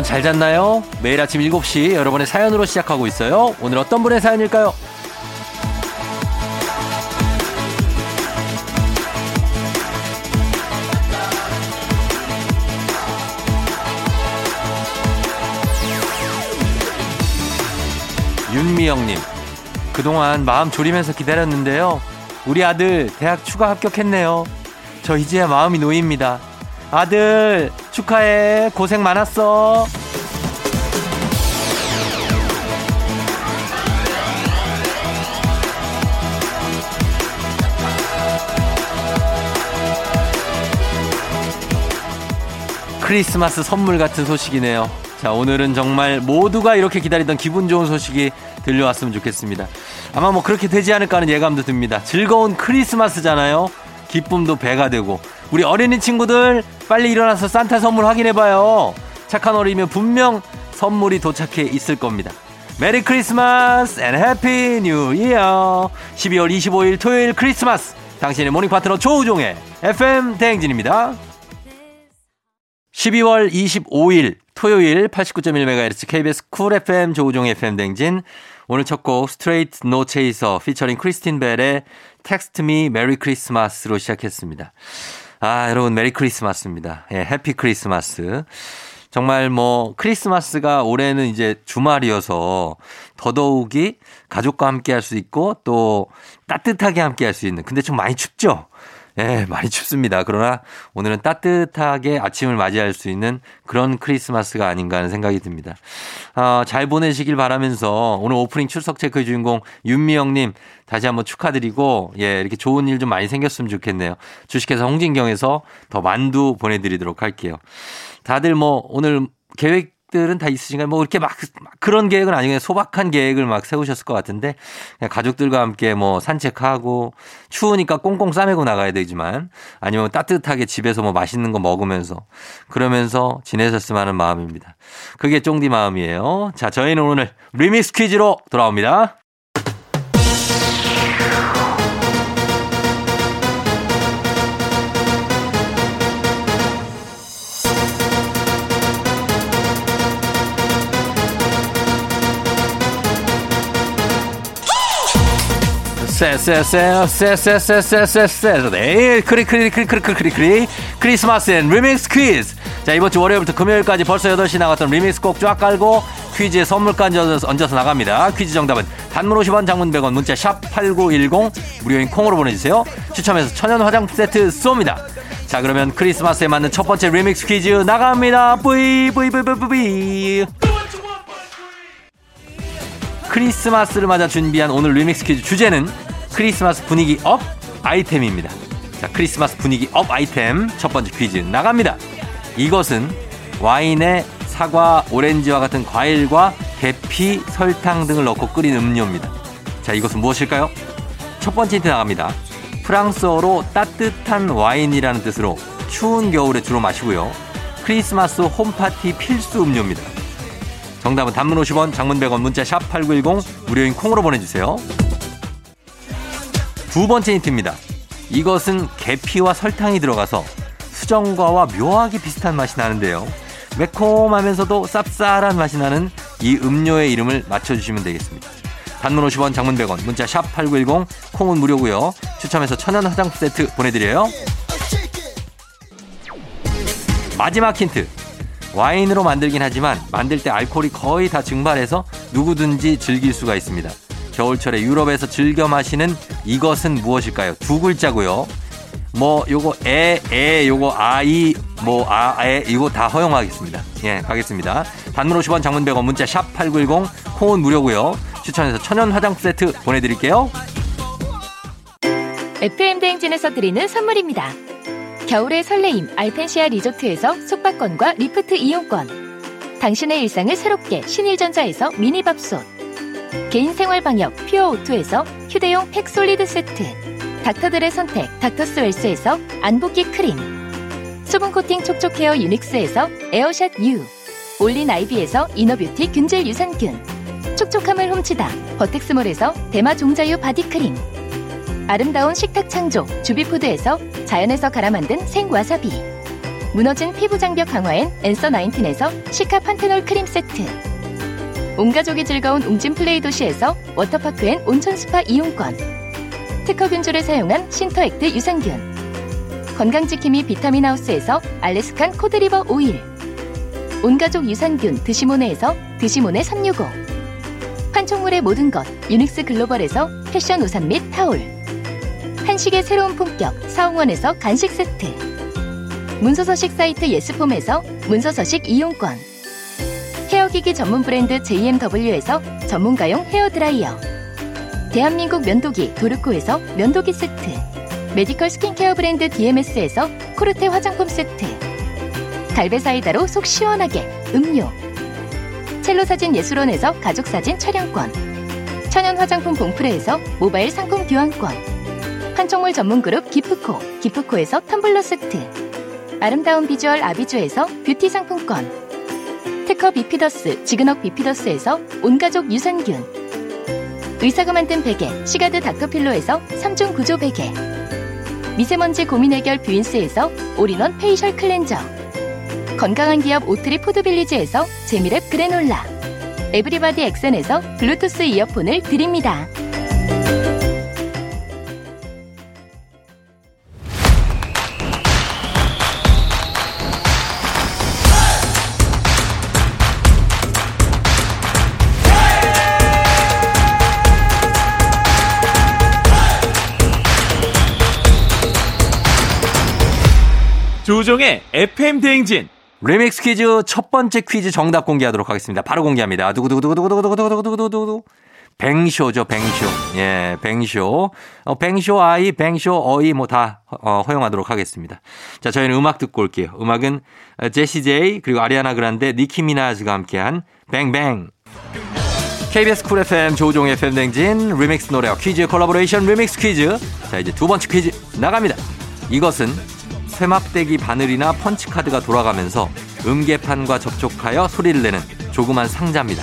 여러분 잘 잤나요? 매일 아침 7시 여러분의 사연으로 시작하고 있어요. 오늘 어떤 분의 사연일까요? 윤미영님, 그동안 마음 졸이면서 기다렸는데요. 우리 아들 대학 추가 합격했네요. 저 이제야 마음이 놓입니다. 아들 축하해. 고생 많았어. 크리스마스 선물 같은 소식이네요. 자, 오늘은 정말 모두가 이렇게 기다리던 기분 좋은 소식이 들려왔으면 좋겠습니다. 아마 뭐 그렇게 되지 않을까 하는 예감도 듭니다. 즐거운 크리스마스잖아요. 기쁨도 배가 되고, 우리 어린이 친구들 빨리 일어나서 산타 선물 확인해봐요. 착한 어린이면 분명 선물이 도착해 있을 겁니다. 메리 크리스마스 앤 해피 뉴 이어. 12월 25일 토요일 크리스마스, 당신의 모닝 파트너 조우종의 FM 대행진입니다. 12월 25일 토요일 89.1MHz KBS 쿨 FM 조우종의 FM 대행진. 오늘 첫 곡 스트레이트 노 체이서 피처링 크리스틴 벨의 텍스트 미 메리 크리스마스로 시작했습니다. 아, 여러분 메리 크리스마스입니다. 예, 해피 크리스마스. 정말 뭐 크리스마스가 올해는 이제 주말이어서 더더욱이 가족과 함께 할 수 있고 또 따뜻하게 함께 할 수 있는, 근데 좀 많이 춥죠? 예, 많이 춥습니다. 그러나 오늘은 따뜻하게 아침을 맞이할 수 있는 그런 크리스마스가 아닌가 하는 생각이 듭니다. 잘 보내시길 바라면서 오늘 오프닝 출석 체크의 주인공 윤미영님 다시 한번 축하드리고, 예, 이렇게 좋은 일 좀 많이 생겼으면 좋겠네요. 주식회사 홍진경에서 더 만두 보내드리도록 할게요. 다들 뭐 오늘 계획들은 다 있으신가요? 뭐 이렇게 막 그런 계획은 아니고 그냥 소박한 계획을 막 세우셨을 것 같은데, 그냥 가족들과 함께 뭐 산책하고, 추우니까 꽁꽁 싸매고 나가야 되지만, 아니면 따뜻하게 집에서 뭐 맛있는 거 먹으면서, 그러면서 지내셨으면 하는 마음입니다. 그게 쫑디 마음이에요. 자, 저희는 오늘 리믹스 퀴즈로 돌아옵니다. 네, 크리스마스 앤 리믹스 퀴즈. 자, 이번 주 월요일부터 금요일까지 벌써 8시 나갔던 리믹스 곡 쫙 깔고 퀴즈에 선물까지 얹어서 나갑니다. 퀴즈 정답은 단문 50원, 장문 100원, 문자 샵 8910, 무료인 콩으로 보내주세요. 추첨해서 천연 화장 세트 쏩니다. 자, 그러면 크리스마스에 맞는 첫 번째 리믹스 퀴즈 나갑니다. 뿌이. 크리스마스를 맞아 준비한 오늘 리믹스 퀴즈 주제는 크리스마스 분위기 업 아이템입니다. 자, 크리스마스 분위기 업 아이템 첫 번째 퀴즈 나갑니다. 이것은 와인에 사과, 오렌지와 같은 과일과 계피, 설탕 등을 넣고 끓인 음료입니다. 자, 이것은 무엇일까요? 첫 번째 힌트 나갑니다. 프랑스어로 따뜻한 와인이라는 뜻으로 추운 겨울에 주로 마시고요. 크리스마스 홈파티 필수 음료입니다. 정답은 단문 50원, 장문 100원, 문자 샵 8910, 무료인 콩으로 보내주세요. 두 번째 힌트입니다. 이것은 계피와 설탕이 들어가서 수정과와 묘하게 비슷한 맛이 나는데요. 매콤하면서도 쌉쌀한 맛이 나는 이 음료의 이름을 맞춰주시면 되겠습니다. 단문 50원, 장문 100원, 문자 샵 8910, 콩은 무료고요. 추첨해서 천연 화장품 세트 보내드려요. 마지막 힌트. 와인으로 만들긴 하지만 만들 때 알코올이 거의 다 증발해서 누구든지 즐길 수가 있습니다. 겨울철에 유럽에서 즐겨 마시는 이것은 무엇일까요? 두 글자고요. 뭐 요거 요거 아이 아에 이거 다 허용하겠습니다. 예, 가겠습니다. 단문 50원, 장문 100원, 문자 샵 8910, 콩은 무료고요. 추천해서 천연 화장품 세트 보내드릴게요. FM 대행진에서 드리는 선물입니다. 겨울의 설레임 알펜시아 리조트에서 숙박권과 리프트 이용권, 당신의 일상을 새롭게 신일전자에서 미니밥솥, 개인생활방역 퓨어오투에서 휴대용 팩솔리드 세트, 닥터들의 선택 닥터스웰스에서 안붓기 크림, 수분코팅 촉촉헤어 유닉스에서 에어샷 U, 올린아이비에서 이너뷰티 균질 유산균, 촉촉함을 훔치다 버텍스몰에서 대마종자유 바디크림, 아름다운 식탁 창조 주비푸드에서 자연에서 갈아 만든 생와사비, 무너진 피부 장벽 강화엔 앤서 19에서 시카 판테놀 크림 세트, 온가족이 즐거운 웅진 플레이 도시에서 워터파크 앤 온천 스파 이용권, 특허균주를 사용한 신터액트 유산균, 건강지킴이 비타민하우스에서 알래스칸 코드리버 오일, 온가족 유산균 드시모네에서 드시모네 365, 판촉물의 모든 것 유닉스 글로벌에서 패션 우산 및 타올, 한식의 새로운 품격 사홍원에서 간식 세트, 문서서식 사이트 예스폼에서 문서서식 이용권, 헤어기기 전문 브랜드 JMW에서 전문가용 헤어드라이어, 대한민국 면도기 도르코에서 면도기 세트, 메디컬 스킨케어 브랜드 DMS에서 코르테 화장품 세트, 갈베사이다로 속 시원하게 음료, 첼로 사진 예술원에서 가족사진 촬영권, 천연 화장품 봉프레에서 모바일 상품 교환권, 판촉물 전문 그룹 기프코, 기프코에서 텀블러 세트, 아름다운 비주얼 아비주에서 뷰티 상품권, 테커 비피더스, 지그넉 비피더스에서 온가족 유산균, 의사가 만든 베개, 시가드 닥터필로에서 3중 구조 베개, 미세먼지 고민 해결 뷰인스에서 올인원 페이셜 클렌저, 건강한 기업 오트리 포드빌리지에서 재미랩 그래놀라, 에브리바디 엑센에서 블루투스 이어폰을 드립니다. 조종의 FM 대행진 리믹스 퀴즈 첫 번째 퀴즈 정답 공개하도록 하겠습니다. 바로 공개합니다. 두구두구두구두구두구두구두구두구두구두구 뱅쇼죠, 뱅쇼. 예, 뱅쇼. 뱅쇼 아이, 뱅쇼 어이 뭐 다 허용하도록 하겠습니다. 자, 저희는 음악 듣고 올게요. 음악은 제시 제이 그리고 아리아나 그란데, 니키 미나즈가 함께한 뱅뱅. KBS 쿨 FM 조종의 FM 대행진 리믹스 노래와 퀴즈 콜라보레이션 리믹스 퀴즈. 자, 이제 두 번째 퀴즈 나갑니다. 이것은 쇠막대기 바늘이나 펀치카드가 돌아가면서 음계판과 접촉하여 소리를 내는 조그만 상자입니다.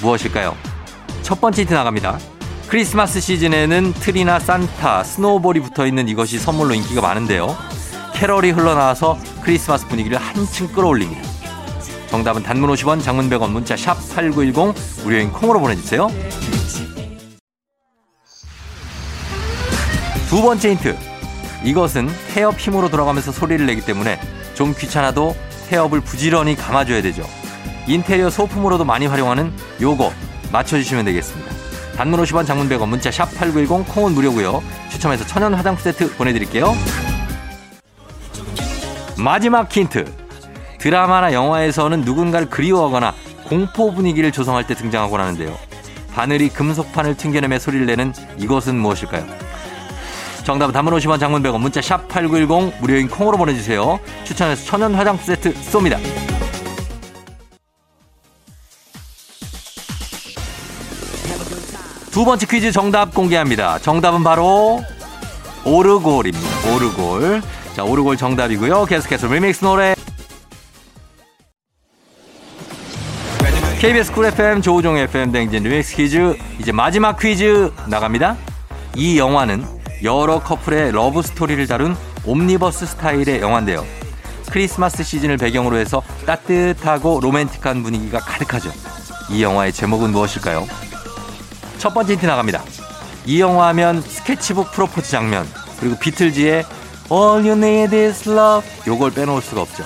무엇일까요? 첫 번째 힌트 나갑니다. 크리스마스 시즌에는 트리나 산타, 스노우볼이 붙어있는 이것이 선물로 인기가 많은데요. 캐럴이 흘러나와서 크리스마스 분위기를 한층 끌어올립니다. 정답은 단문 50원, 장문 100원, 문자 샵 8910, 무료인 콩으로 보내주세요. 두 번째 힌트. 이것은 태엽 힘으로 돌아가면서 소리를 내기 때문에 좀 귀찮아도 태엽을 부지런히 감아줘야 되죠. 인테리어 소품으로도 많이 활용하는 요거 맞춰주시면 되겠습니다. 단문 50원, 장문 100원, 문자 샵 8910, 콩은 무료고요. 추첨해서 천연 화장품 세트 보내드릴게요. 마지막 힌트. 드라마나 영화에서는 누군가를 그리워하거나 공포 분위기를 조성할 때 등장하곤 하는데요. 바늘이 금속판을 튕겨내며 소리를 내는 이것은 무엇일까요? 정답은 단문 50원, 장문 100원, 문자 샵 8910, 무료인 콩으로 보내주세요. 추천해서 천연 화장품 세트 쏩니다. 두 번째 퀴즈 정답 공개합니다. 정답은 바로 오르골입니다. 오르골. 자, 오르골 정답이고요. 계속해서 리믹스 노래. KBS 쿨 FM 조우종 FM 댕진 리믹스 퀴즈. 이제 마지막 퀴즈 나갑니다. 이 영화는 여러 커플의 러브 스토리를 다룬 옴니버스 스타일의 영화인데요. 크리스마스 시즌을 배경으로 해서 따뜻하고 로맨틱한 분위기가 가득하죠. 이 영화의 제목은 무엇일까요? 첫 번째 힌트 나갑니다. 이 영화 하면 스케치북 프로포즈 장면, 그리고 비틀즈의 All You Need Is Love, 요걸 빼놓을 수가 없죠.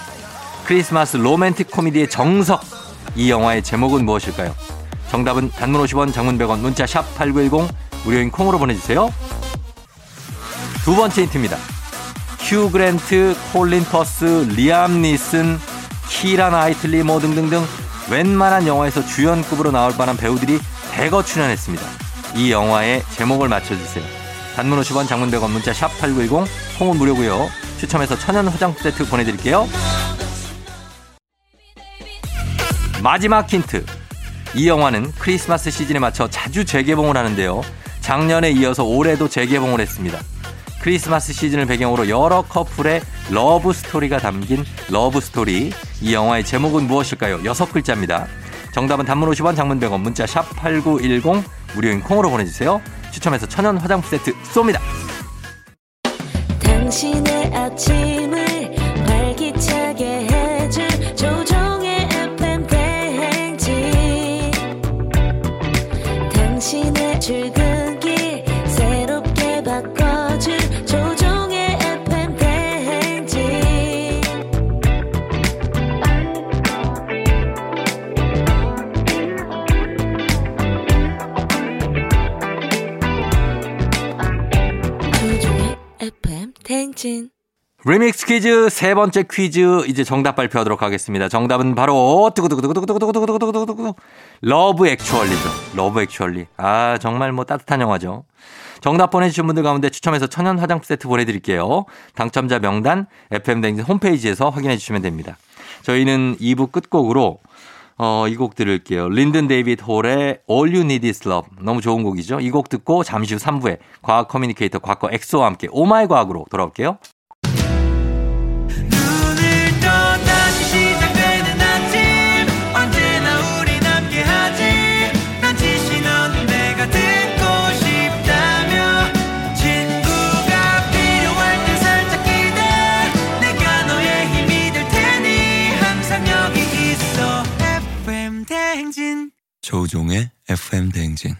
크리스마스 로맨틱 코미디의 정석, 이 영화의 제목은 무엇일까요? 정답은 단문 50원, 장문 100원, 문자 샵 8910, 무료인 콩으로 보내주세요. 두 번째 힌트입니다. 휴 그랜트, 콜린퍼스, 리암니슨, 키라 나이틀리 뭐 등등등 웬만한 영화에서 주연급으로 나올 만한 배우들이 대거 출연했습니다. 이 영화의 제목을 맞춰주세요. 단문 50원, 장문 100원, 문자 샵 8910, 콩은 무료고요. 추첨해서 천연 화장품 세트 보내드릴게요. 마지막 힌트. 이 영화는 크리스마스 시즌에 맞춰 자주 재개봉을 하는데요. 작년에 이어서 올해도 재개봉을 했습니다. 크리스마스 시즌을 배경으로 여러 커플의 러브 스토리가 담긴 러브 스토리. 이 영화의 제목은 무엇일까요? 6글자입니다. 정답은 단문 50원, 장문 100원, 문자 샵 8910, 무료인 콩으로 보내주세요. 추첨해서 천연 화장품 세트 쏩니다. 당신의 아침을 활기차게 출근길 새롭게 바꿔줄 조종의 FM 대행진. 조종의 FM 대행진. 리믹스 퀴즈 세 번째 퀴즈 이제 정답 발표하도록 하겠습니다. 정답은 바로 두구두구두구두구두구두구두구두구 러브 액츄얼리죠. 러브 액츄얼리. 아 정말 뭐 따뜻한 영화죠. 정답 보내주신 분들 가운데 추첨해서 천연 화장품 세트 보내드릴게요. 당첨자 명단 FM댕진 홈페이지에서 확인해 주시면 됩니다. 저희는 2부 끝곡으로 이 곡 들을게요. 린든 데이빗 홀의 All You Need Is Love. 너무 좋은 곡이죠. 이 곡 듣고 잠시 후 3부에 과학 커뮤니케이터 과거 엑소와 함께 오마이 과학으로 돌아올게요. 조우종의 FM 대행진.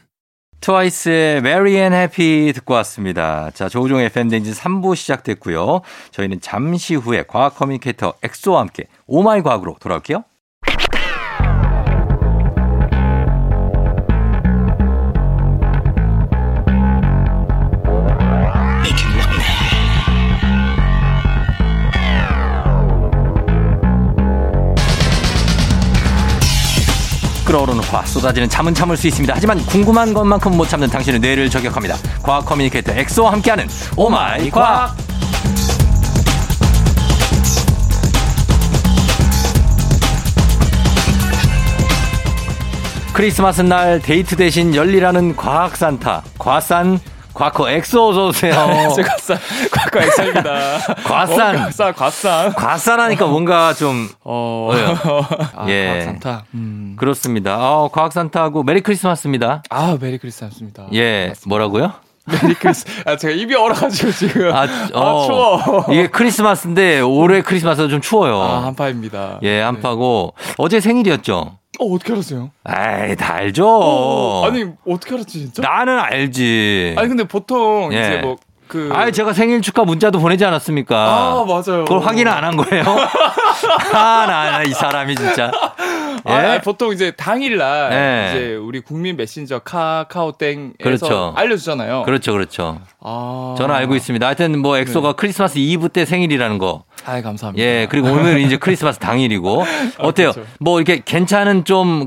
트와이스의 Merry and Happy 듣고 왔습니다. 자, 조우종의 FM 대행진 3부 시작됐고요. 저희는 잠시 후에 과학 커뮤니케이터 엑소와 함께 오마이 과학으로 돌아올게요. 끓어오르는 화 쏟아지는 잠은 참을 수 있습니다. 하지만 궁금한 것만큼 못 참는 당신의 뇌를 저격합니다. 과학 커뮤니케이터 엑소와 함께하는 오마이 과학. 크리스마스 날 데이트 대신 열리라는 과학 산타 과산 과코 엑소 어서 오세요. 과산 과코 엑소입니다. 과산 하니까 뭔가 좀 예. 과학 산타. 그렇습니다. 과학 산타하고 메리 크리스마스입니다. 아, 메리 크리스마스입니다. 예. 맞습니다. 뭐라고요? 메리 크리스마스. 아, 제가 입이 얼어가지고 지금. 추워. 이게 크리스마스인데 올해 크리스마스는 좀 추워요. 아, 한파입니다. 예, 한파고. 네. 어제 생일이었죠. 어떻게 알았어요? 아이, 다 알죠. 아니, 어떻게 알았지, 진짜? 나는 알지. 아니, 근데 보통 예. 이제 뭐, 아이, 제가 생일 축하 문자도 보내지 않았습니까? 아, 맞아요. 그걸 확인을 안 한 거예요? 아, 나, 이 사람이 진짜. 예? 아니, 보통 이제 당일날, 예. 이제 우리 국민 메신저 카카오땡에서 그렇죠. 알려주잖아요. 그렇죠, 그렇죠. 아. 저는 알고 있습니다. 하여튼 뭐, 엑소가 네. 크리스마스 이브 때 생일이라는 거. 아이, 감사합니다. 예, 그리고 오늘 이제 크리스마스 당일이고. 어때요? 그렇죠. 뭐, 이렇게 괜찮은 좀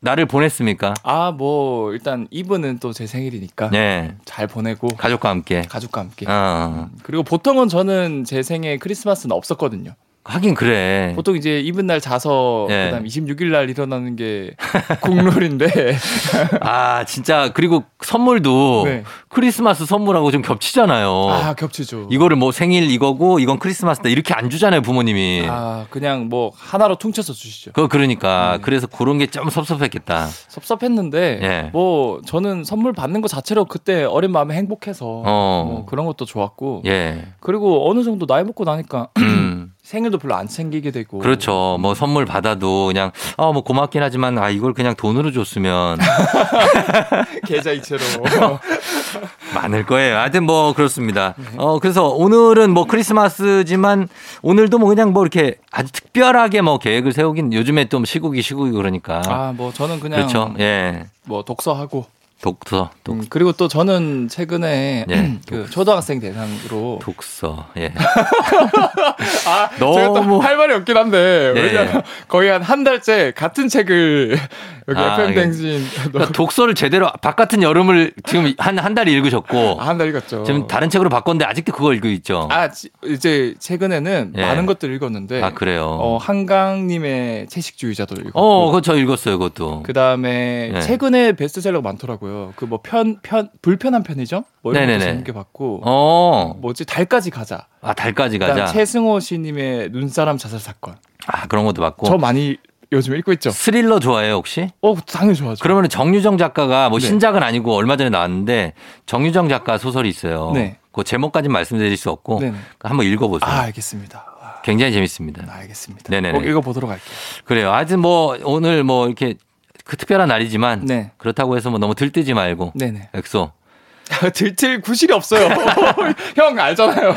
날을 보냈습니까? 아, 뭐, 일단 이브는 또 제 생일이니까. 네. 잘 보내고. 가족과 함께. 그리고 보통은 저는 제 생에 크리스마스는 없었거든요. 하긴 그래. 보통 이제 이브 날 자서 네. 그다음 26일 날 일어나는 게 국룰인데. 아 진짜 그리고 선물도 네. 크리스마스 선물하고 좀 겹치잖아요. 아 겹치죠. 이거를 뭐 생일 이거고 이건 크리스마스다 이렇게 안 주잖아요 부모님이. 아 그냥 뭐 하나로 퉁쳐서 주시죠. 그러니까 네. 그래서 그런 게 좀 섭섭했겠다. 섭섭했는데 네. 뭐 저는 선물 받는 거 자체로 그때 어린 마음에 행복해서 뭐 그런 것도 좋았고. 예. 그리고 어느 정도 나이 먹고 나니까. 생일도 별로 안 챙기게 되고. 그렇죠. 뭐 선물 받아도 그냥 뭐 고맙긴 하지만 이걸 그냥 돈으로 줬으면 계좌이체로 많을 거예요. 하여튼 뭐 그렇습니다. 그래서 오늘은 뭐 크리스마스지만 오늘도 뭐 그냥 뭐 이렇게 아주 특별하게 뭐 계획을 세우긴 요즘에 또 시국이고 그러니까. 아, 뭐 저는 그냥 그렇죠. 예. 뭐 독서하고 독서. 그리고 또 저는 최근에 예, 초등학생 대상으로 독서. 예. 아, 너무 할 말이 없긴 한데 왜냐면 거의 한 달째 같은 책을 여기 FM 댕진 그러니까 독서를 제대로 바깥은 여름을 지금 한 달이 읽으셨고 한 달 읽었죠. 지금 다른 책으로 바꿨는데 아직도 그걸 읽고 있죠. 아 이제 최근에는 예. 많은 것들을 읽었는데. 아 그래요. 한강님의 채식주의자도 읽었고. 그거 저 읽었어요 그것도. 그 다음에 예. 최근에 베스트셀러가 많더라고요. 그 뭐 불편한 편의점? 뭐 이런 거 재밌게 봤고 뭐지 달까지 가자. 아 달까지 가자. 최승호 씨님의 눈사람 자살 사건. 아 그런 것도 봤고. 저 많이 요즘 읽고 있죠. 스릴러 좋아해요 혹시? 당연히 좋아하죠. 그러면 정유정 작가가 뭐 네. 신작은 아니고 얼마 전에 나왔는데 정유정 작가 소설이 있어요. 네. 그 제목까지 말씀드릴 수 없고 네네. 한번 읽어보세요. 아 알겠습니다. 와. 굉장히 재밌습니다. 알겠습니다. 네네. 꼭 읽어보도록 할게요. 그래요. 아직 뭐 오늘 뭐 이렇게 그 특별한 날이지만 네. 그렇다고 해서 뭐 너무 들뜨지 말고 네네. 엑소. 들뜰 구실이 없어요. 형 알잖아요.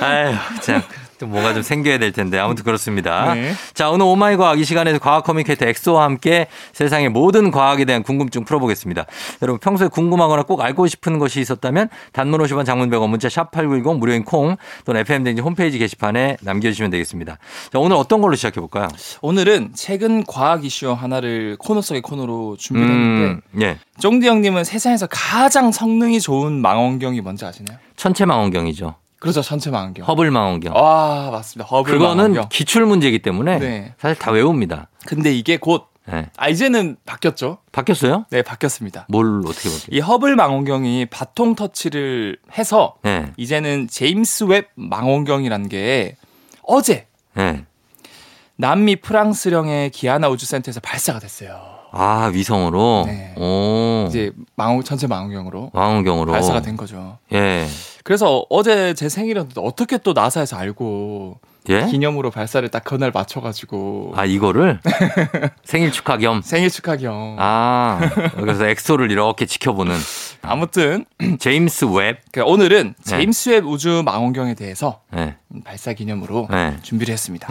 아유, 참. 또 뭐가 좀 생겨야 될 텐데 아무튼 그렇습니다. 네. 자, 오늘 오마이 과학 이 시간에서 과학 커뮤니케이터 엑소와 함께 세상의 모든 과학에 대한 궁금증 풀어보겠습니다. 여러분 평소에 궁금하거나 꼭 알고 싶은 것이 있었다면 단문 50원 장문 100원 문자 샵8910 무료인 콩 또는 FM댕진 홈페이지 게시판에 남겨주시면 되겠습니다. 자, 오늘 어떤 걸로 시작해볼까요? 오늘은 최근 과학 이슈 하나를 코너 속의 코너로 준비했는데 예. 쫑디 형님은 세상에서 가장 성능이 좋은 망원경이 뭔지 아시나요? 천체 망원경이죠. 그렇죠. 천체 망원경. 허블 망원경. 아, 맞습니다. 허블 그거는 망원경. 기출 문제이기 때문에 네. 사실 다 외웁니다. 근데 이게 곧 네. 아, 이제는 바뀌었죠. 바뀌었어요? 네, 바뀌었습니다. 뭘 어떻게 바뀌었어요? 이 허블 망원경이 바통 터치를 해서 네. 이제는 제임스 웹 망원경이라는 게 어제 네. 남미 프랑스령의 기아나 우주센터에서 발사가 됐어요. 아, 위성으로? 네. 오. 이제 천체 망원경으로 발사가 된 거죠. 예. 그래서 어제 제 생일이었는데 어떻게 또 나사에서 알고 예? 기념으로 발사를 딱 그날 맞춰가지고. 아, 이거를? 생일 축하 겸? 생일 축하 겸. 아, 그래서 엑소를 이렇게 지켜보는. 아무튼. 제임스 웹. 그러니까 오늘은 네. 제임스 웹 우주 망원경에 대해서 네. 발사 기념으로 네. 준비를 했습니다.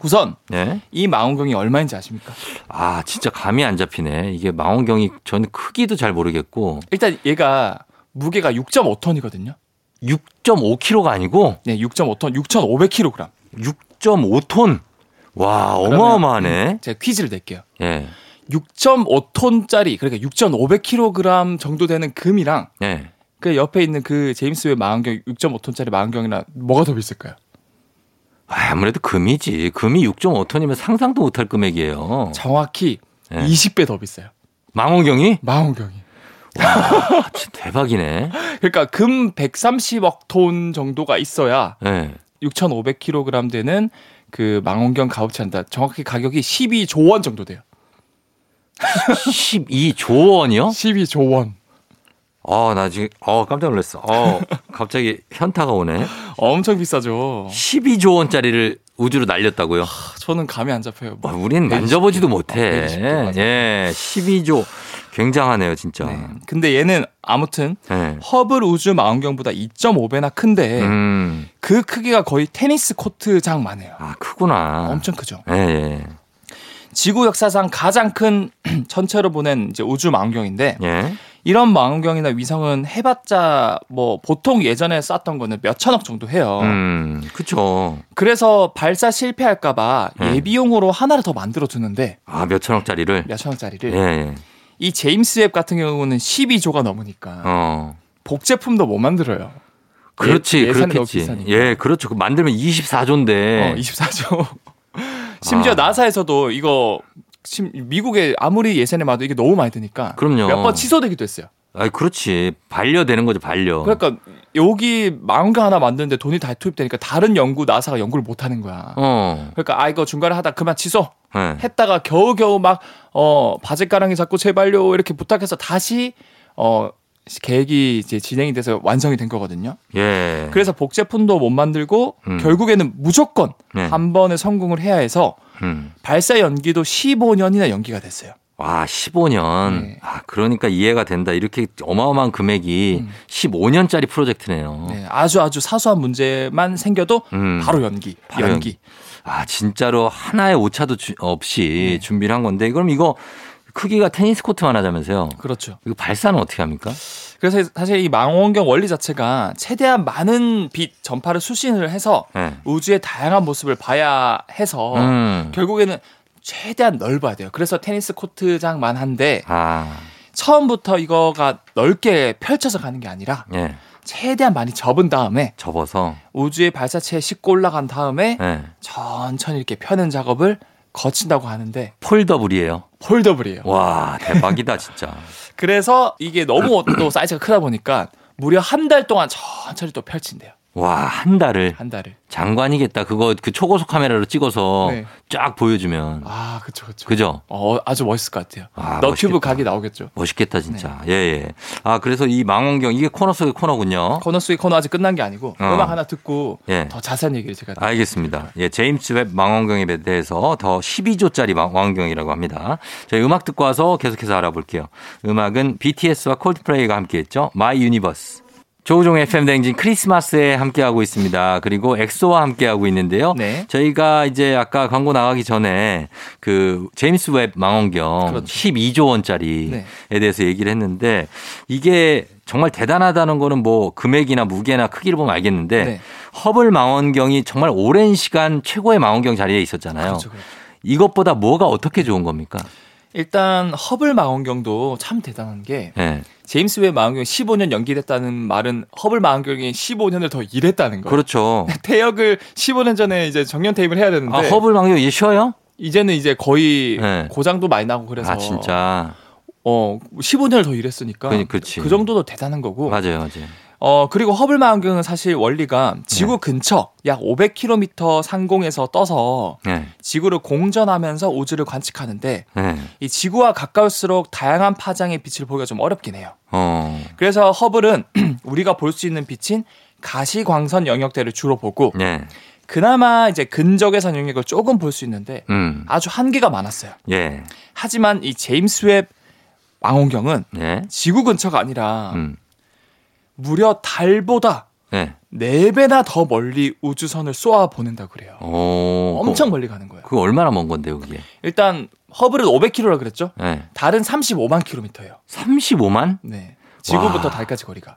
우선 네? 이 망원경이 얼마인지 아십니까? 아, 진짜 감이 안 잡히네. 이게 망원경이 저는 크기도 잘 모르겠고. 일단 얘가 무게가 6.5톤이거든요. 6.5kg가 아니고? 네, 6.5톤, 6,500kg. 6.5톤? 와, 어마어마하네. 제가 퀴즈를 낼게요. 예. 6.5톤짜리, 그러니까 6,500kg 정도 되는 금이랑 예. 그 옆에 있는 그 제임스 웹 망원경 6.5톤짜리 망원경이랑 뭐가 더 비쌀까요? 아무래도 금이지. 금이 6.5톤이면 상상도 못할 금액이에요. 정확히 예. 20배 더 비싸요. 망원경이? 망원경이. 와, 진짜 대박이네. 그러니까 금 130억 톤 정도가 있어야 네. 6,500kg 되는 그 망원경 값어치한다. 정확히 가격이 12조 원 정도 돼요. 12조 원이요? 12조 원. 아, 나 지금 깜짝 놀랐어. 갑자기 현타가 오네. 엄청 비싸죠. 12조 원짜리를 우주로 날렸다고요? 저는 감이 안 잡혀요. 뭐. 우린 만져보지도 못해. 예, 12조. 굉장하네요, 진짜. 네. 근데 얘는 아무튼 네. 허블 우주 망원경보다 2.5배나 큰데 그 크기가 거의 테니스 코트장만 해요. 아, 크구나. 엄청 크죠. 네. 지구 역사상 가장 큰 천체로 보낸 이제 우주 망원경인데 네. 이런 망원경이나 위성은 해봤자 뭐 보통 예전에 쐈던 거는 몇 천억 정도 해요. 그렇죠. 그래서 발사 실패할까봐 예비용으로 하나를 더 만들어 두는데. 아, 몇 천억짜리를? 몇 천억짜리를. 예. 이 제임스 웹 같은 경우는 12조가 넘으니까 복제품도 못 만들어요. 그렇지, 그렇겠지. 예, 그렇죠. 만들면 24조인데. 24조. 심지어 나사에서도 이거. 미국에 아무리 예산에 봐도 이게 너무 많이 드니까 그럼요. 몇 번 취소되기도 했어요. 아, 그렇지. 반려되는 거죠, 반려. 그러니까 여기 망원경 하나 만드는데 돈이 다 투입되니까 다른 연구, 나사가 연구를 못 하는 거야. 그러니까 아, 이거 중간에 하다 그만 취소 네. 했다가 겨우겨우 막 바짓가랑이 잡고 제발요 이렇게 부탁해서 다시 계획이 이제 진행이 돼서 완성이 된 거거든요. 예. 그래서 복제품도 못 만들고 결국에는 무조건 한 번에 성공을 해야 해서 발사 연기도 15년이나 연기가 됐어요. 와, 15년. 네. 아, 그러니까 이해가 된다. 이렇게 어마어마한 금액이 15년짜리 프로젝트네요. 네, 아주 아주 사소한 문제만 생겨도 바로 연기. 바로 연기. 아, 진짜로 하나의 오차도 없이 네. 준비를 한 건데 그럼 이거 크기가 테니스 코트만 하자면서요. 그렇죠. 이거 발사는 어떻게 합니까? 그래서 사실 이 망원경 원리 자체가 최대한 많은 빛 전파를 수신을 해서 네. 우주의 다양한 모습을 봐야 해서 결국에는 최대한 넓어야 돼요. 그래서 테니스 코트장만 한데 처음부터 이거가 넓게 펼쳐서 가는 게 아니라 네. 최대한 많이 접은 다음에 접어서 우주의 발사체에 싣고 올라간 다음에 네. 천천히 이렇게 펴는 작업을 거친다고 하는데 폴더블이에요. 폴더블이에요. 와, 대박이다 진짜. 그래서 이게 너무 또 사이즈가 크다 보니까 무려 한 달 동안 천천히 또 펼친대요. 와, 한 달을 장관이겠다. 그거 그 초고속 카메라로 찍어서 네. 쫙 보여주면 아 그죠. 아주 멋있을 것 같아요. 아, 너튜브 각이 나오겠죠. 멋있겠다 진짜. 네. 예. 아 그래서 이 망원경 이게 코너 속의 코너군요. 코너 속의 코너 아직 끝난 게 아니고 음악 하나 듣고 예. 더 자세한 얘기를 제가 알겠습니다. 예, 제임스 웹 망원경에 대해서 더 12조짜리 망원경이라고 합니다. 저희 음악 듣고 와서 계속해서 알아볼게요. 음악은 BTS와 콜드플레이가 함께했죠. 마이 유니버스. 조우종의 FM 대행진 크리스마스에 함께하고 있습니다. 그리고 엑소와 함께하고 있는데요. 네. 저희가 이제 아까 광고 나가기 전에 그 제임스 웹 망원경 그렇죠. 12조 원짜리에 네. 대해서 얘기를 했는데 이게 정말 대단하다는 거는 뭐 금액이나 무게나 크기를 보면 알겠는데 네. 허블 망원경이 정말 오랜 시간 최고의 망원경 자리에 있었잖아요. 그렇죠. 이것보다 뭐가 어떻게 좋은 겁니까? 일단 허블 망원경도 참 대단한 게 네. 제임스 웹 망원경이 15년 연기됐다는 말은 허블 망원경이 15년을 더 일했다는 거예요. 그렇죠. 퇴역을 15년 전에 이제 정년 퇴임을 해야 되는데. 아, 허블 망원경 이제 쉬어요? 이제는 이제 거의 네. 고장도 많이 나고 그래서. 아, 진짜. 15년을 더 일했으니까. 그치. 그 정도도 대단한 거고. 맞아요. 그리고 허블 망원경은 사실 원리가 지구 네. 근처 약 500km 상공에서 떠서 네. 지구를 공전하면서 우주를 관측하는데 네. 이 지구와 가까울수록 다양한 파장의 빛을 보기가 좀 어렵긴 해요. 그래서 허블은 우리가 볼 수 있는 빛인 가시광선 영역대를 주로 보고 네. 그나마 이제 근적외선 영역을 조금 볼 수 있는데 아주 한계가 많았어요. 예. 하지만 이 제임스 웹 망원경은 예. 지구 근처가 아니라 무려 달보다 네. 4배나 더 멀리 우주선을 쏘아 보낸다고 그래요. 엄청 멀리 가는 거예요. 그거 얼마나 먼 건데요, 그게? 일단 허블은 500km라고 그랬죠? 네. 달은 35만 km예요. 35만? 네. 지구부터 달까지 거리가.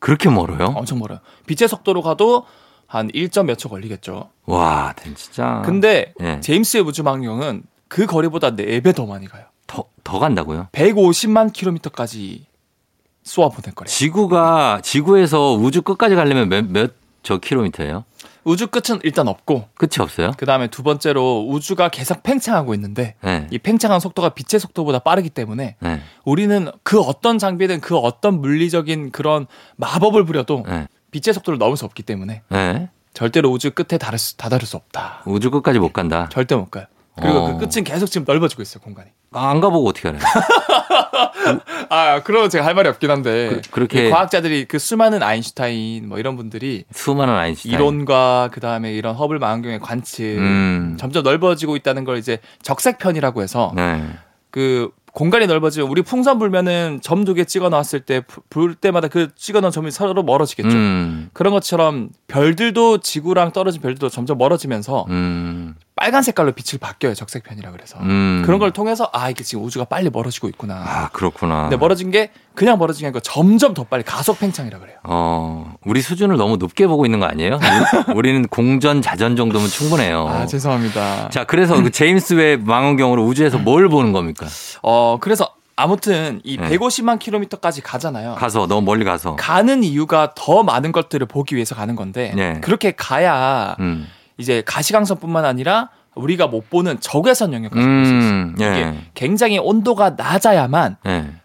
그렇게 멀어요? 엄청 멀어요. 빛의 속도로 가도 한 1.몇 초 걸리겠죠. 와, 진짜. 근데 네. 제임스의 우주망원경은 그 거리보다 4배 더 많이 가요. 더 간다고요? 150만 km까지 쏘아 보낼 거예요. 지구에서 우주 끝까지 가려면 몇 킬로미터예요? 우주 끝은 일단 없고 끝이 없어요. 그 다음에 두 번째로 우주가 계속 팽창하고 있는데 네. 이 팽창한 속도가 빛의 속도보다 빠르기 때문에 네. 우리는 그 어떤 장비든 그 어떤 물리적인 그런 마법을 부려도 네. 빛의 속도를 넘을 수 없기 때문에 네. 절대로 우주 끝에 다다를 수 없다. 우주 끝까지 못 간다. 절대 못 가요. 그리고 그 끝은 계속 지금 넓어지고 있어요, 공간이. 안 가보고 어떻게 알아요? 그럼 제가 할 말이 없긴 한데. 그렇게. 과학자들이 그 수많은 아인슈타인 뭐 이런 분들이. 수많은 아인슈타인. 이론과 그 다음에 이런 허블 망원경의 관측. 점점 넓어지고 있다는 걸 이제 적색편이라고 해서. 네. 그 공간이 넓어지면 우리 풍선 불면은 점 2개 찍어 놨을 때 불 때마다 그 찍어 놓은 점이 서로 멀어지겠죠. 그런 것처럼 별들도 지구랑 떨어진 별들도 점점 멀어지면서 빨간 색깔로 빛을 바뀌어요. 적색편이라 그래서. 그런 걸 통해서 이게 지금 우주가 빨리 멀어지고 있구나. 아, 그렇구나. 근데 멀어진 게 그냥 멀어진 게 아니고 점점 더 빨리 가속 팽창이라 그래요. 우리 수준을 너무 높게 보고 있는 거 아니에요? 우리는 공전 자전 정도면 충분해요. 아, 죄송합니다. 자, 그래서 그 제임스 웹 망원경으로 우주에서 뭘 보는 겁니까? 그래서 아무튼 이 150만 킬로미터까지 가잖아요. 너무 멀리 가서. 가는 이유가 더 많은 것들을 보기 위해서 가는 건데 네. 그렇게 가야 이제 가시광선뿐만 아니라 우리가 못 보는 적외선 영역까지 볼 수 있어요. 이게 굉장히 온도가 낮아야만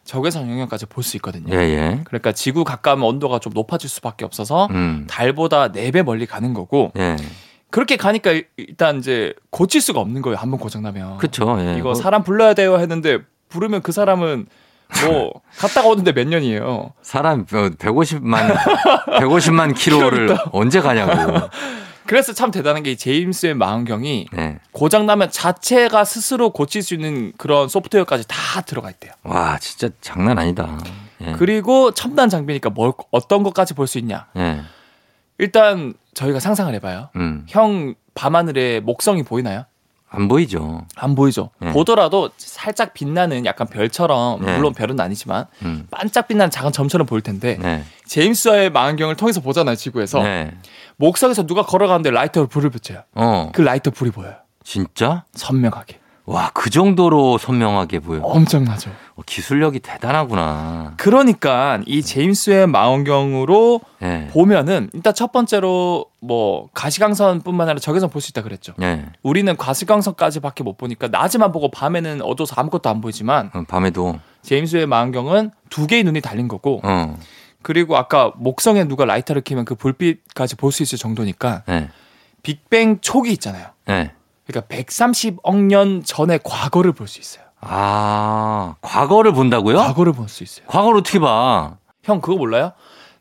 적외선 영역까지 볼 수 있거든요. 예예. 그러니까 지구 가까우면 온도가 좀 높아질 수밖에 없어서 달보다 4배 멀리 가는 거고 예. 그렇게 가니까 일단 이제 고칠 수가 없는 거예요. 한번 고장나면. 그렇죠. 예. 이거 사람 불러야 돼요 했는데 부르면 그 사람은 뭐 갔다가 오는데 몇 년이에요. 사람 150만 킬로를 언제 가냐고. 그래서 참 대단한 게 제임스의 망원경이 네. 고장나면 자체가 스스로 고칠 수 있는 그런 소프트웨어까지 다 들어가 있대요. 와, 진짜 장난 아니다. 예. 그리고 첨단 장비니까 어떤 것까지 볼 수 있냐. 예. 일단 저희가 상상을 해봐요. 형 밤하늘에 목성이 보이나요? 안 보이죠. 예. 보더라도 살짝 빛나는 약간 별처럼 물론 별은 아니지만 반짝 빛나는 작은 점처럼 보일 텐데 제임스와의 망원경을 통해서 보잖아요. 지구에서. 목성에서 누가 걸어가는데 라이터로 불을 비춰요. 그 라이터 불이 보여요. 진짜? 선명하게. 와, 그 정도로 선명하게 보여요. 엄청나죠. 기술력이 대단하구나. 그러니까 이 제임스 웹 망원경으로 보면은 일단 첫 번째로 뭐 가시광선뿐만 아니라 적외선 볼 수 있다 그랬죠. 우리는 가시광선까지밖에 못 보니까 낮에만 보고 밤에는 어두워서 아무것도 안 보이지만 밤에도 제임스 웹 망원경은 2개의 눈이 달린 거고 그리고 아까 목성에 누가 라이터를 켜면 그 불빛까지 볼 수 있을 정도니까 네. 빅뱅 초기 있잖아요. 네. 그러니까 130억 년 전의 과거를 볼 수 있어요. 아, 과거를 본다고요? 과거를 볼 수 있어요. 과거를 어떻게 봐? 형 그거 몰라요?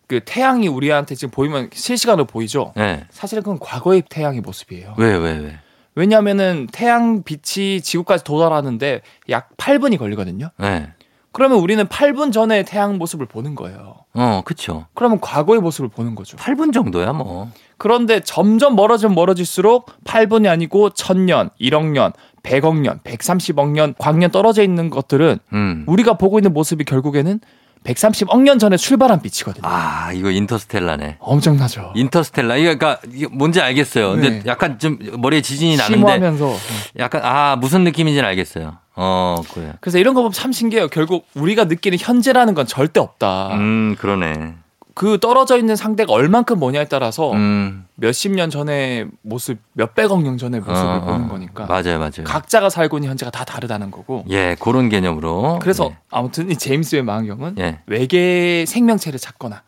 그 태양이 우리한테 지금 보이면 실시간으로 보이죠? 네. 사실은 그건 과거의 태양의 모습이에요. 왜? 왜냐하면은 태양 빛이 지구까지 도달하는데 약 8분이 걸리거든요. 네. 그러면 우리는 8분 전에 태양 모습을 보는 거예요. 그렇죠. 그러면 과거의 모습을 보는 거죠. 8분 정도야 뭐. 그런데 점점 멀어질수록 8분이 아니고 1000년, 1억 년, 100억 년, 130억 년, 광년 떨어져 있는 것들은 우리가 보고 있는 모습이 결국에는 130억 년 전에 출발한 빛이거든요. 아, 이거 인터스텔라네. 엄청나죠. 인터스텔라. 이거 그러니까 뭔지 알겠어요. 네. 근데 약간 좀 머리에 지진이 나는데 심오하면서 약간 아, 무슨 느낌인지는 알겠어요. 그래. 그래서 이런 거 보면 참 신기해요. 결국 우리가 느끼는 현재라는 건 절대 없다. 그러네. 그 떨어져 있는 상대가 얼만큼 뭐냐에 따라서 몇십 년 전의 모습, 몇백억 년 전의 모습을 보는 거니까. 맞아요. 각자가 살고 있는 현재가 다 다르다는 거고. 예, 그런 개념으로. 그래서 예. 아무튼 이 제임스 웹 망원경은 예. 외계 생명체를 찾거나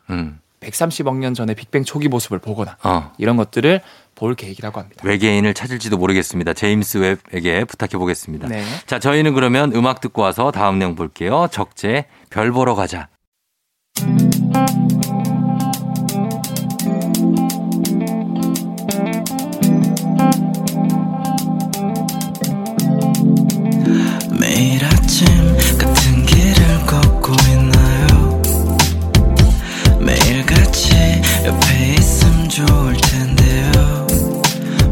130억 년 전의 빅뱅 초기 모습을 보거나 이런 것들을 볼 계획이라고 합니다. 외계인을 찾을지도 모르겠습니다. 제임스 웹에게 부탁해 보겠습니다. 네. 자, 저희는 그러면 음악 듣고 와서 다음 내용 볼게요. 적재, 별 보러 가자. 매일 아침 같은 길을 걷고 있나요? 매일같이 옆에 있음 좋을 텐데요.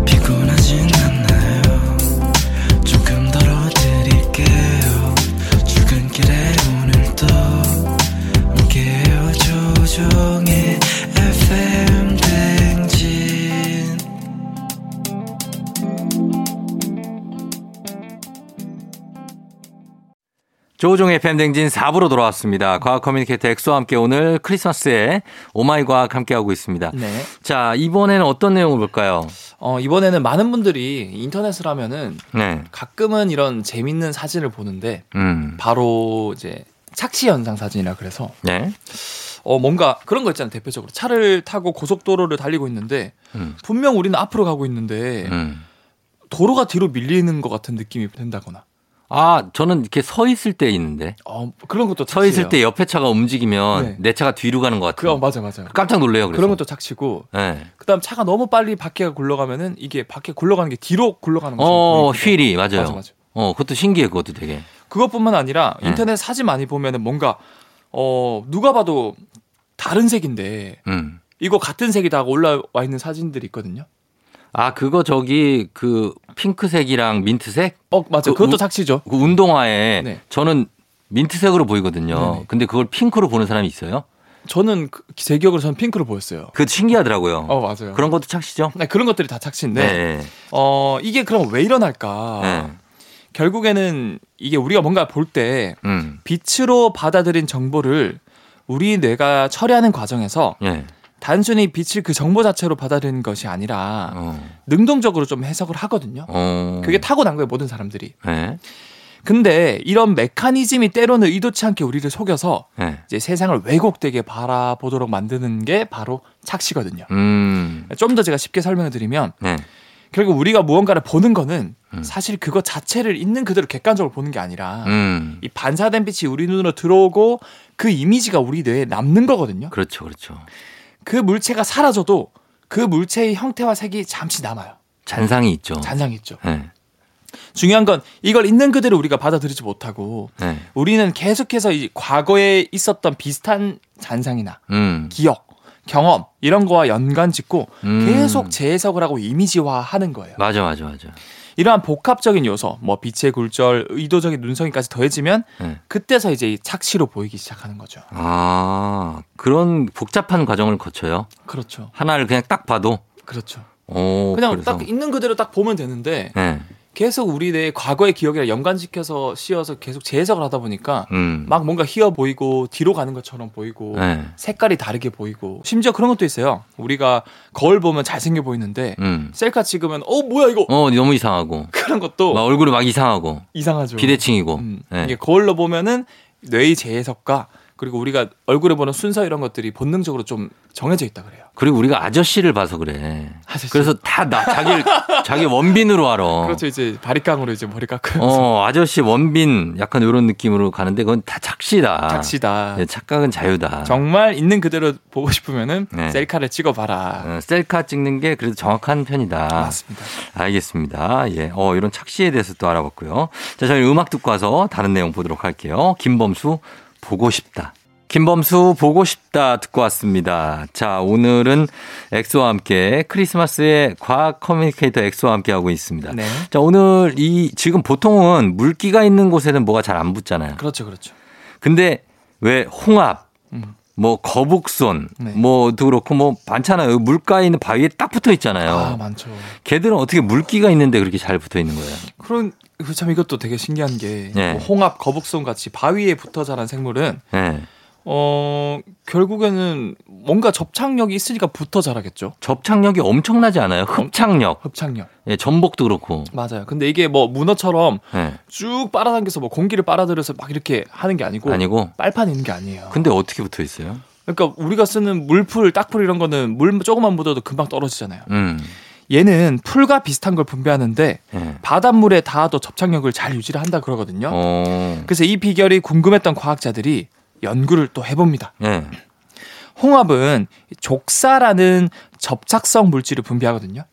피곤하진 않나요? 조금 덜어드릴게요. 출근길에 오늘도 함께해요. 조종의 FM 댕진. 조종의 FM 댕진 4부로 돌아왔습니다. 과학 커뮤니케이터 엑소와 함께 오늘 크리스마스에 오마이 과학 함께하고 있습니다. 네. 자, 이번에는 어떤 내용을 볼까요? 이번에는 많은 분들이 인터넷을 하면은 가끔은 이런 재밌는 사진을 보는데 바로 이제 착시 현상 사진이라 그래서 뭔가 그런 거 있잖아요. 대표적으로 차를 타고 고속도로를 달리고 있는데 분명 우리는 앞으로 가고 있는데 도로가 뒤로 밀리는 것 같은 느낌이 든다거나. 아, 저는 이렇게 서 있을 때 있는데. 그런 것도 착시예요. 서 있을 때 옆에 차가 움직이면 내 차가 뒤로 가는 것 같아요. 맞아. 깜짝 놀래요. 그래서. 그런 것도 착시고. 네. 그다음 차가 너무 빨리 바퀴가 굴러가면은 이게 바퀴 굴러가는 게 뒤로 굴러가는 거죠. 휠이 맞아요. 그것도 신기해. 그것도 되게. 그것뿐만 아니라 인터넷 사진 많이 보면은 뭔가 누가 봐도 다른 색인데 이거 같은 색이다 하고 올라와 있는 사진들이 있거든요. 아, 그거 저기 그 핑크색이랑 민트색? 맞아. 그것도 착시죠. 그 운동화에 저는 민트색으로 보이거든요. 네네. 근데 그걸 핑크로 보는 사람이 있어요? 저는 제 기억으로 저는 핑크로 보였어요. 그 신기하더라고요. 맞아요. 그런 것도 착시죠? 네, 그런 것들이 다 착시인데 이게 그럼 왜 일어날까? 네. 결국에는 이게 우리가 뭔가 볼 때 빛으로 받아들인 정보를 우리 뇌가 처리하는 과정에서 단순히 빛을 그 정보 자체로 받아들이는 것이 아니라 능동적으로 좀 해석을 하거든요. 그게 타고난 거예요, 모든 사람들이. 근데 이런 메커니즘이 때로는 의도치 않게 우리를 속여서 이제 세상을 왜곡되게 바라보도록 만드는 게 바로 착시거든요. 좀 더 제가 쉽게 설명해 드리면 결국 우리가 무언가를 보는 거는 사실 그거 자체를 있는 그대로 객관적으로 보는 게 아니라 이 반사된 빛이 우리 눈으로 들어오고 그 이미지가 우리 뇌에 남는 거거든요. 그렇죠. 그 물체가 사라져도 그 물체의 형태와 색이 잠시 남아요. 잔상이 있죠. 네. 중요한 건 이걸 있는 그대로 우리가 받아들이지 못하고 우리는 계속해서 이 과거에 있었던 비슷한 잔상이나 기억, 경험 이런 거와 연관 짓고 계속 재해석을 하고 이미지화하는 거예요. 맞아. 이러한 복합적인 요소, 뭐 빛의 굴절, 의도적인 눈성이까지 더해지면 그때서 이제 이 착시로 보이기 시작하는 거죠. 아, 그런 복잡한 과정을 거쳐요? 그렇죠. 하나를 그냥 딱 봐도? 그렇죠. 그래서 딱 있는 그대로 딱 보면 되는데 계속 우리 내 과거의 기억이랑 연관시켜서 씌워서 계속 재해석을 하다 보니까 막 뭔가 희어 보이고 뒤로 가는 것처럼 보이고 색깔이 다르게 보이고 심지어 그런 것도 있어요. 우리가 거울 보면 잘생겨 보이는데 셀카 찍으면 뭐야 이거 너무 이상하고 그런 것도 막 얼굴이 막 이상하고 비대칭이고 이게 거울로 보면은 뇌의 재해석과 그리고 우리가 얼굴에 보는 순서 이런 것들이 본능적으로 좀 정해져 있다 그래요. 그리고 우리가 아저씨를 봐서 그래. 아저씨. 그래서 다 나 자기 원빈으로 알아. 그렇죠. 이제 바리깡으로 이제 머리 깎으면서. 아저씨 원빈 약간 이런 느낌으로 가는데 그건 다 착시다. 착시다. 네, 착각은 자유다. 정말 있는 그대로 보고 싶으면은 네. 셀카를 찍어봐라. 셀카 찍는 게 그래도 정확한 편이다. 맞습니다. 알겠습니다. 예. 이런 착시에 대해서 또 알아봤고요. 자, 저희 음악 듣고 와서 다른 내용 보도록 할게요. 김범수. 보고 싶다. 김범수 보고 싶다 듣고 왔습니다. 자, 오늘은 엑소와 함께 크리스마스에 과학 커뮤니케이터 엑소와 함께 하고 있습니다. 네. 자, 오늘 지금 보통은 물기가 있는 곳에는 뭐가 잘 안 붙잖아요. 그렇죠, 그렇죠. 근데 왜 홍합, 뭐 거북손, 네. 뭐도 그렇고 뭐 많잖아요. 물가에 있는 바위에 딱 붙어 있잖아요. 아, 많죠. 걔들은 어떻게 물기가 있는데 그렇게 잘 붙어 있는 거예요? 참 이것도 되게 신기한 게 네. 뭐 홍합, 거북손 같이 바위에 붙어 자란 생물은 네. 결국에는 뭔가 접착력이 있으니까 붙어 자라겠죠. 접착력이 엄청나지 않아요? 흡착력. 예, 전복도 그렇고. 맞아요. 근데 이게 뭐 문어처럼 네. 쭉 빨아당겨서 뭐 공기를 빨아들여서 막 이렇게 하는 게 아니고 빨판 있는 게 아니에요. 근데 어떻게 붙어 있어요? 그러니까 우리가 쓰는 물풀, 딱풀 이런 거는 물 조금만 묻어도 금방 떨어지잖아요. 얘는 풀과 비슷한 걸 분비하는데 바닷물에 닿아도 접착력을 잘 유지를 한다 그러거든요. 그래서 이 비결이 궁금했던 과학자들이 연구를 또 해봅니다. 홍합은 족사라는 접착성 물질을 분비하거든요.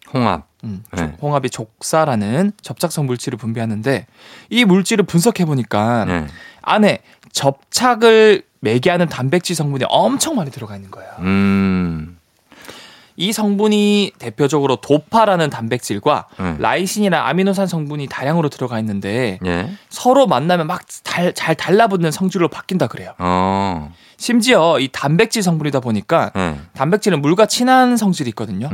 홍합이 족사라는 접착성 물질을 분비하는데 이 물질을 분석해보니까 안에 접착을 매개하는 단백질 성분이 엄청 많이 들어가 있는 거예요. 이 성분이 대표적으로 도파라는 단백질과 라이신이나 아미노산 성분이 다량으로 들어가 있는데 서로 만나면 막 잘 달라붙는 성질로 바뀐다 그래요. 심지어 이 단백질 성분이다 보니까 단백질은 물과 친한 성질이 있거든요.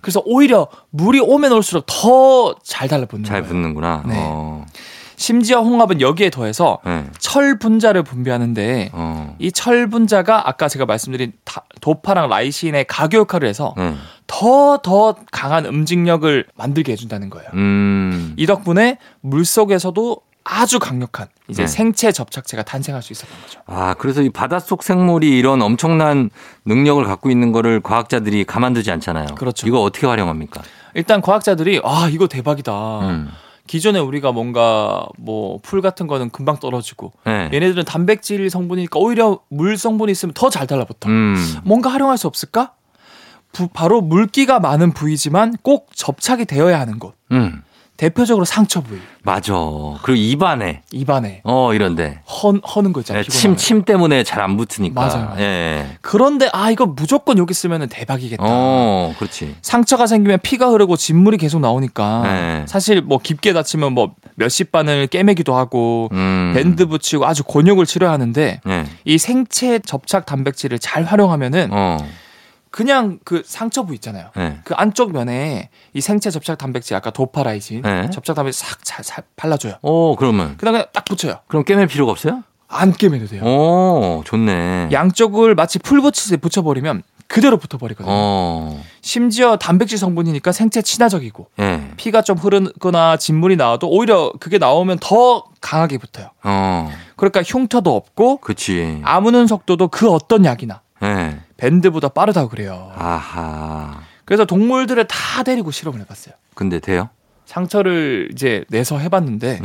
그래서 오히려 물이 오면 올수록 더 잘 달라붙는 거예요. 잘 붙는구나. 네. 심지어 홍합은 여기에 더해서 철 분자를 분비하는데 이 철 분자가 아까 제가 말씀드린 도파랑 라이신의 가교 역할을 해서 더 강한 음직력을 만들게 해준다는 거예요. 이 덕분에 물속에서도 아주 강력한 생체 접착체가 탄생할 수 있었던 거죠. 아, 그래서 이 바닷속 생물이 이런 엄청난 능력을 갖고 있는 거를 과학자들이 가만두지 않잖아요. 그렇죠. 이거 어떻게 활용합니까? 일단 과학자들이 이거 대박이다. 기존에 우리가 뭔가 뭐 풀 같은 거는 금방 떨어지고 얘네들은 단백질 성분이니까 오히려 물 성분이 있으면 더 잘 달라붙어. 뭔가 활용할 수 없을까? 바로 물기가 많은 부위지만 꼭 접착이 되어야 하는 곳. 대표적으로 상처 부위. 맞아. 그리고 입안에. 이런데. 허는 거 있잖아요. 침 때문에 잘 안 붙으니까. 맞아요. 예. 그런데 이거 무조건 여기 쓰면 대박이겠다. 그렇지. 상처가 생기면 피가 흐르고 진물이 계속 나오니까 사실 뭐 깊게 다치면 뭐 몇십 바늘 꿰매기도 하고 밴드 붙이고 아주 곤욕을 치러야 하는데 이 생체 접착 단백질을 잘 활용하면은 그냥 그 상처 부위 있잖아요. 그 안쪽 면에 이 생체 접착 단백질 아까 도파라이신 접착 단백질 싹 발라줘요. 그러면 그다음에 딱 붙여요. 그럼 꿰맬 필요가 없어요? 안 꿰매도 돼요. 좋네. 양쪽을 마치 풀 붙이듯 붙여버리면 그대로 붙어버리거든요. 심지어 단백질 성분이니까 생체 친화적이고 피가 좀 흐르거나 진물이 나와도 오히려 그게 나오면 더 강하게 붙어요. 그러니까 흉터도 없고 그치. 아무는 속도도 그 어떤 약이나 밴드보다 빠르다고 그래요. 아하. 그래서 동물들을 다 데리고 실험을 해봤어요. 근데 돼요? 상처를 이제 내서 해봤는데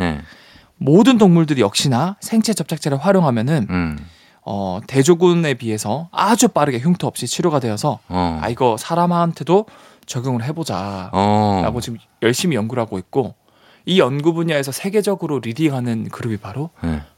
모든 동물들이 역시나 생체 접착제를 활용하면은 대조군에 비해서 아주 빠르게 흉터 없이 치료가 되어서 이거 사람한테도 적용을 해보자 라고 지금 열심히 연구를 하고 있고 이 연구 분야에서 세계적으로 리딩하는 그룹이 바로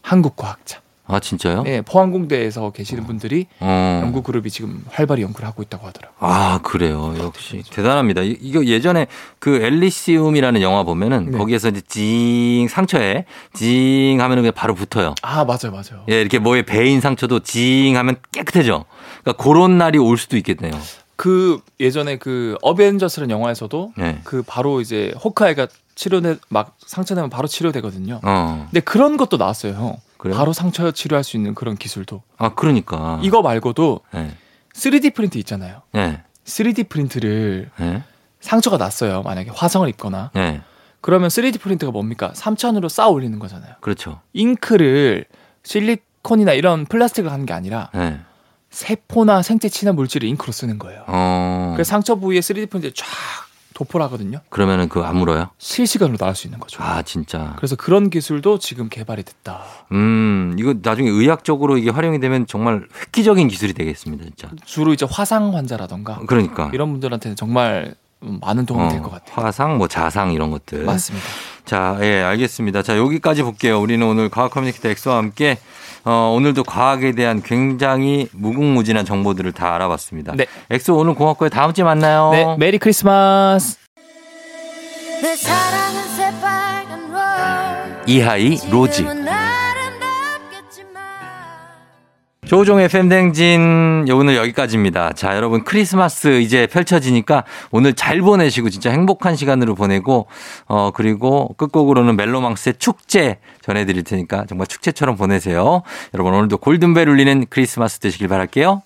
한국 과학자. 아, 진짜요? 네, 포항공대에서 계시는 분들이 연구 그룹이 지금 활발히 연구를 하고 있다고 하더라고요. 아, 그래요. 역시 대단합니다. 이거 예전에 그 엘리시움이라는 영화 보면은 거기에서 이제 징 상처에 징 하면은 그냥 바로 붙어요. 아, 맞아요. 예, 이렇게 뭐에 베인 상처도 징 하면 깨끗해져. 그러니까 그런 날이 올 수도 있겠네요. 그 예전에 그 어벤져스라는 영화에서도 그 바로 이제 호크아이가 치료내 막 상처 내면 바로 치료되거든요. 근데 그런 것도 나왔어요, 형. 그래요? 바로 상처 치료할 수 있는 그런 기술도. 아, 그러니까. 이거 말고도 3D 프린트 있잖아요. 3D 프린트를 상처가 났어요. 만약에 화상을 입거나. 그러면 3D 프린트가 뭡니까? 삼천으로 쌓아 올리는 거잖아요. 그렇죠. 잉크를 실리콘이나 이런 플라스틱을 하는 게 아니라 네. 세포나 생체 친화 물질을 잉크로 쓰는 거예요. 그래서 상처 부위에 3D 프린트 쫙 도포를 하거든요. 그러면은 그 아물어요? 실시간으로 나올 수 있는 거죠. 아 진짜. 그래서 그런 기술도 지금 개발이 됐다. 이거 나중에 의학적으로 이게 활용이 되면 정말 획기적인 기술이 되겠습니다, 진짜. 주로 이제 화상 환자라던가. 그러니까. 이런 분들한테는 정말 많은 도움이 될 것 같아요. 화상, 뭐 자상 이런 것들. 맞습니다. 자, 예, 알겠습니다. 자, 여기까지 볼게요. 우리는 오늘 과학 커뮤니케이터 엑소와 함께 오늘도 과학에 대한 굉장히 무궁무진한 정보들을 다 알아봤습니다. 네. 엑소 오늘 고맙고요. 다음 주에 만나요. 네. 메리 크리스마스. 내 사랑은 새빨간 롤. 이하이 로지. 조종의 팬댕진 오늘 여기까지입니다. 자, 여러분 크리스마스 이제 펼쳐지니까 오늘 잘 보내시고 진짜 행복한 시간으로 보내고 그리고 끝곡으로는 멜로망스의 축제 전해드릴 테니까 정말 축제처럼 보내세요. 여러분 오늘도 골든벨 울리는 크리스마스 되시길 바랄게요.